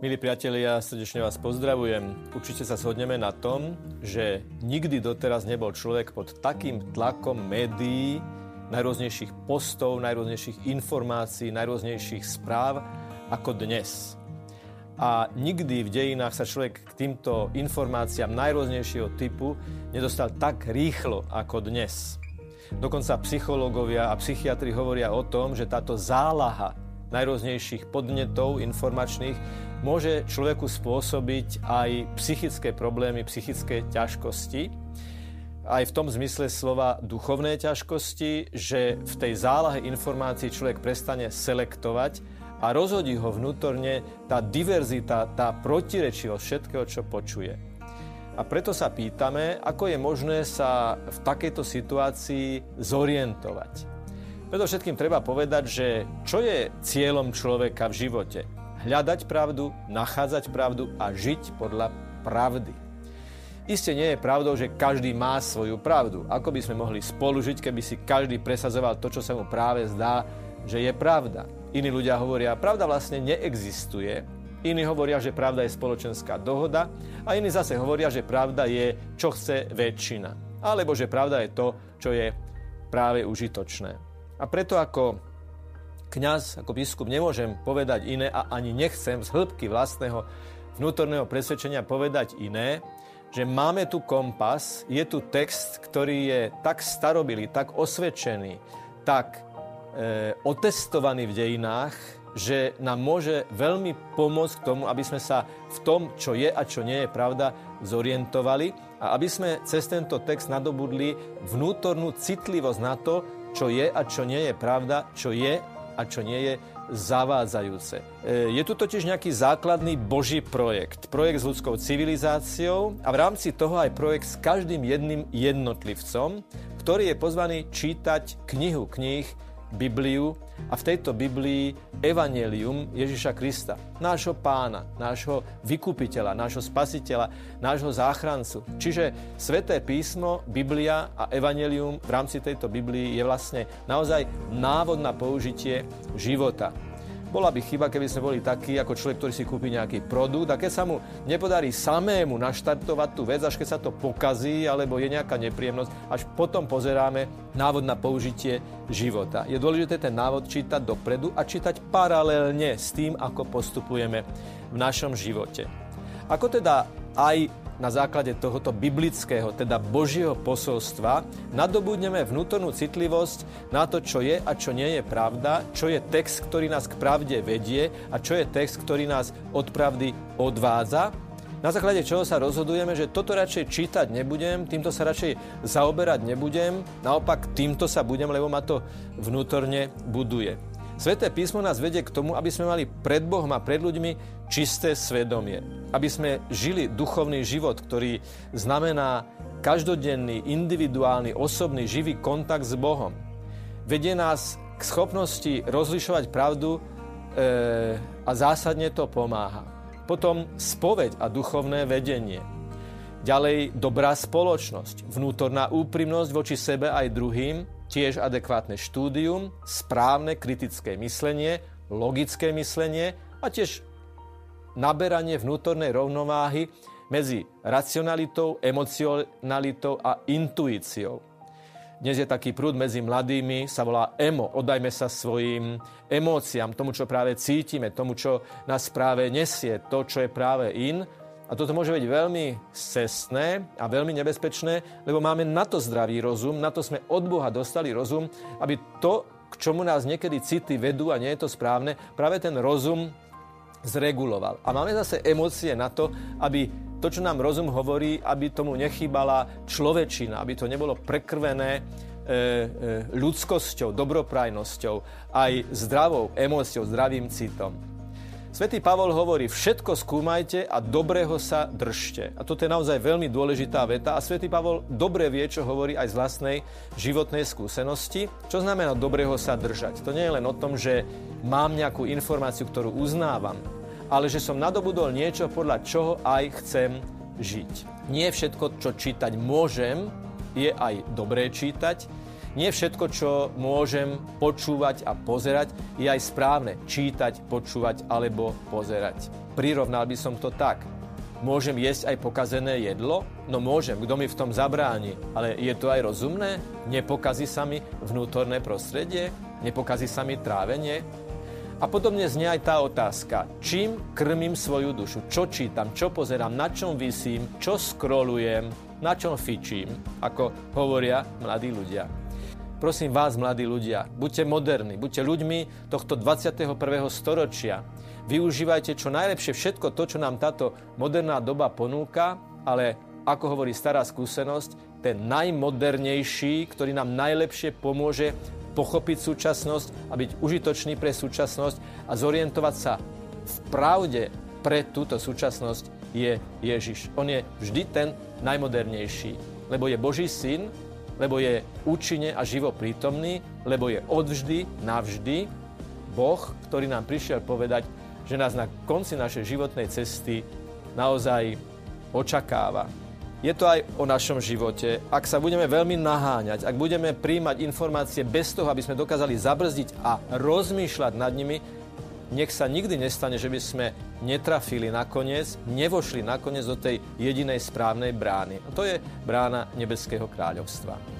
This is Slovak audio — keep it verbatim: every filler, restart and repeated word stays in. Milí priatelia, srdečne vás pozdravujem. Určite sa shodneme na tom, že nikdy doteraz nebol človek pod takým tlakom médií, najrôznejších postov, najrôznejších informácií, najrôznejších správ ako dnes. A nikdy v dejinách sa človek k týmto informáciám najrôznejšieho typu nedostal tak rýchlo ako dnes. Dokonca psychológovia a psychiatri hovoria o tom, že táto zálaha najrôznejších podnetov informačných môže človeku spôsobiť aj psychické problémy, psychické ťažkosti. Aj v tom zmysle slova duchovné ťažkosti, že v tej zálahe informácií človek prestane selektovať a rozhodí ho vnútorne tá diverzita, tá protirečivosť všetkého, čo počuje. A preto sa pýtame, ako je možné sa v takejto situácii zorientovať. Predovšetkým treba povedať, že čo je cieľom človeka v živote? Hľadať pravdu, nachádzať pravdu a žiť podľa pravdy. Isté nie je pravdou, že každý má svoju pravdu. Ako by sme mohli spolužiť, keby si každý presadzoval to, čo sa mu práve zdá, že je pravda. Iní ľudia hovoria, pravda vlastne neexistuje. Iní hovoria, že pravda je spoločenská dohoda. A iní zase hovoria, že pravda je, čo chce väčšina. Alebo že pravda je to, čo je práve užitočné. A preto ako kňaz, ako biskup nemôžem povedať iné a ani nechcem z hĺbky vlastného vnútorného presvedčenia povedať iné, že máme tu kompas, je tu text, ktorý je tak starobilý, tak osvedčený, tak e, otestovaný v dejinách, že nám môže veľmi pomôcť k tomu, aby sme sa v tom, čo je a čo nie je pravda, zorientovali a aby sme cez tento text nadobudli vnútornú citlivosť na to, čo je a čo nie je pravda, čo je a čo nie je zavádzajúce. Je tu totiž nejaký základný Boží projekt. Projekt s ľudskou civilizáciou a v rámci toho aj projekt s každým jedným jednotlivcom, ktorý je pozvaný čítať knihu kníh, Bibliu a v tejto Biblii Evangelium Ježiša Krista, nášho pána, nášho vykupiteľa, nášho spasiteľa, nášho záchrancu. Čiže Sväté písmo, Biblia a Evangelium v rámci tejto Biblii je vlastne naozaj návod na použitie života. Bola by chyba, keby sme boli takí, ako človek, ktorý si kúpi nejaký produkt a keď sa mu nepodarí samému naštartovať tú vec, až keď sa to pokazí, alebo je nejaká nepríjemnosť, až potom pozeráme návod na použitie života. Je dôležité ten návod čítať dopredu a čítať paralelne s tým, ako postupujeme v našom živote. Ako teda aj na základe tohoto biblického, teda Božieho posolstva, nadobudneme vnútornú citlivosť na to, čo je a čo nie je pravda, čo je text, ktorý nás k pravde vedie a čo je text, ktorý nás od pravdy odvádza. Na základe čoho sa rozhodujeme, že toto radšej čítať nebudem, týmto sa radšej zaoberať nebudem, naopak týmto sa budem, lebo ma to vnútorne buduje. Sväté písmo nás vedie k tomu, aby sme mali pred Bohom a pred ľuďmi čisté svedomie. Aby sme žili duchovný život, ktorý znamená každodenný, individuálny, osobný, živý kontakt s Bohom. Vedie nás k schopnosti rozlišovať pravdu e, a zásadne to pomáha. Potom spoveď a duchovné vedenie. Ďalej dobrá spoločnosť, vnútorná úprimnosť voči sebe aj druhým, tiež adekvátne štúdium, správne kritické myslenie, logické myslenie a tiež naberanie vnútornej rovnováhy medzi racionalitou, emocionalitou a intuíciou. Dnes je taký prúd medzi mladými, sa volá emo. Oddajme sa svojim emóciám, tomu, čo práve cítime, tomu, čo nás práve nesie, to, čo je práve in. A toto môže byť veľmi cestné a veľmi nebezpečné, lebo máme na to zdravý rozum, na to sme od Boha dostali rozum, aby to, k čomu nás niekedy city vedú a nie je to správne, práve ten rozum zreguloval. A máme zase emócie na to, aby to, čo nám rozum hovorí, aby tomu nechýbala človečina, aby to nebolo prekrvené ľudskosťou, dobroprajnosťou, aj zdravou emóciou, zdravým citom. Svätý Pavol hovorí, všetko skúmajte a dobrého sa držte. A toto je naozaj veľmi dôležitá veta. A svätý Pavol dobre vie, čo hovorí aj z vlastnej životnej skúsenosti. Čo znamená dobrého sa držať? To nie je len o tom, že mám nejakú informáciu, ktorú uznávam, ale že som nadobudol niečo, podľa čoho aj chcem žiť. Nie všetko, čo čítať môžem, je aj dobré čítať. Nie všetko, čo môžem počúvať a pozerať, je aj správne čítať, počúvať alebo pozerať. Prirovnal by som to tak. Môžem jesť aj pokazené jedlo? No môžem, kto mi v tom zabráni. Ale je to aj rozumné? Nepokazí sa mi vnútorné prostredie? Nepokazí sa mi trávenie? A podobne znie aj tá otázka. Čím krmím svoju dušu? Čo čítam? Čo pozerám? Na čom visím? Čo scrollujem? Na čom fičím? Ako hovoria mladí ľudia. Prosím vás, mladí ľudia, buďte moderní, buďte ľuďmi tohto dvadsiateho prvého storočia. Využívajte čo najlepšie všetko to, čo nám táto moderná doba ponúka, ale ako hovorí stará skúsenosť, ten najmodernejší, ktorý nám najlepšie pomôže pochopiť súčasnosť a byť užitočný pre súčasnosť a zorientovať sa v pravde pre túto súčasnosť je Ježiš. On je vždy ten najmodernejší, lebo je Boží syn, lebo je účinne a živo prítomný, lebo je odvždy, navždy Boh, ktorý nám prišiel povedať, že nás na konci našej životnej cesty naozaj očakáva. Je to aj o našom živote. Ak sa budeme veľmi naháňať, ak budeme príjmať informácie bez toho, aby sme dokázali zabrzdiť a rozmýšľať nad nimi, nech sa nikdy nestane, že by sme netrafili nakoniec, nevošli nakoniec do tej jedinej správnej brány. A to je brána Nebeského kráľovstva.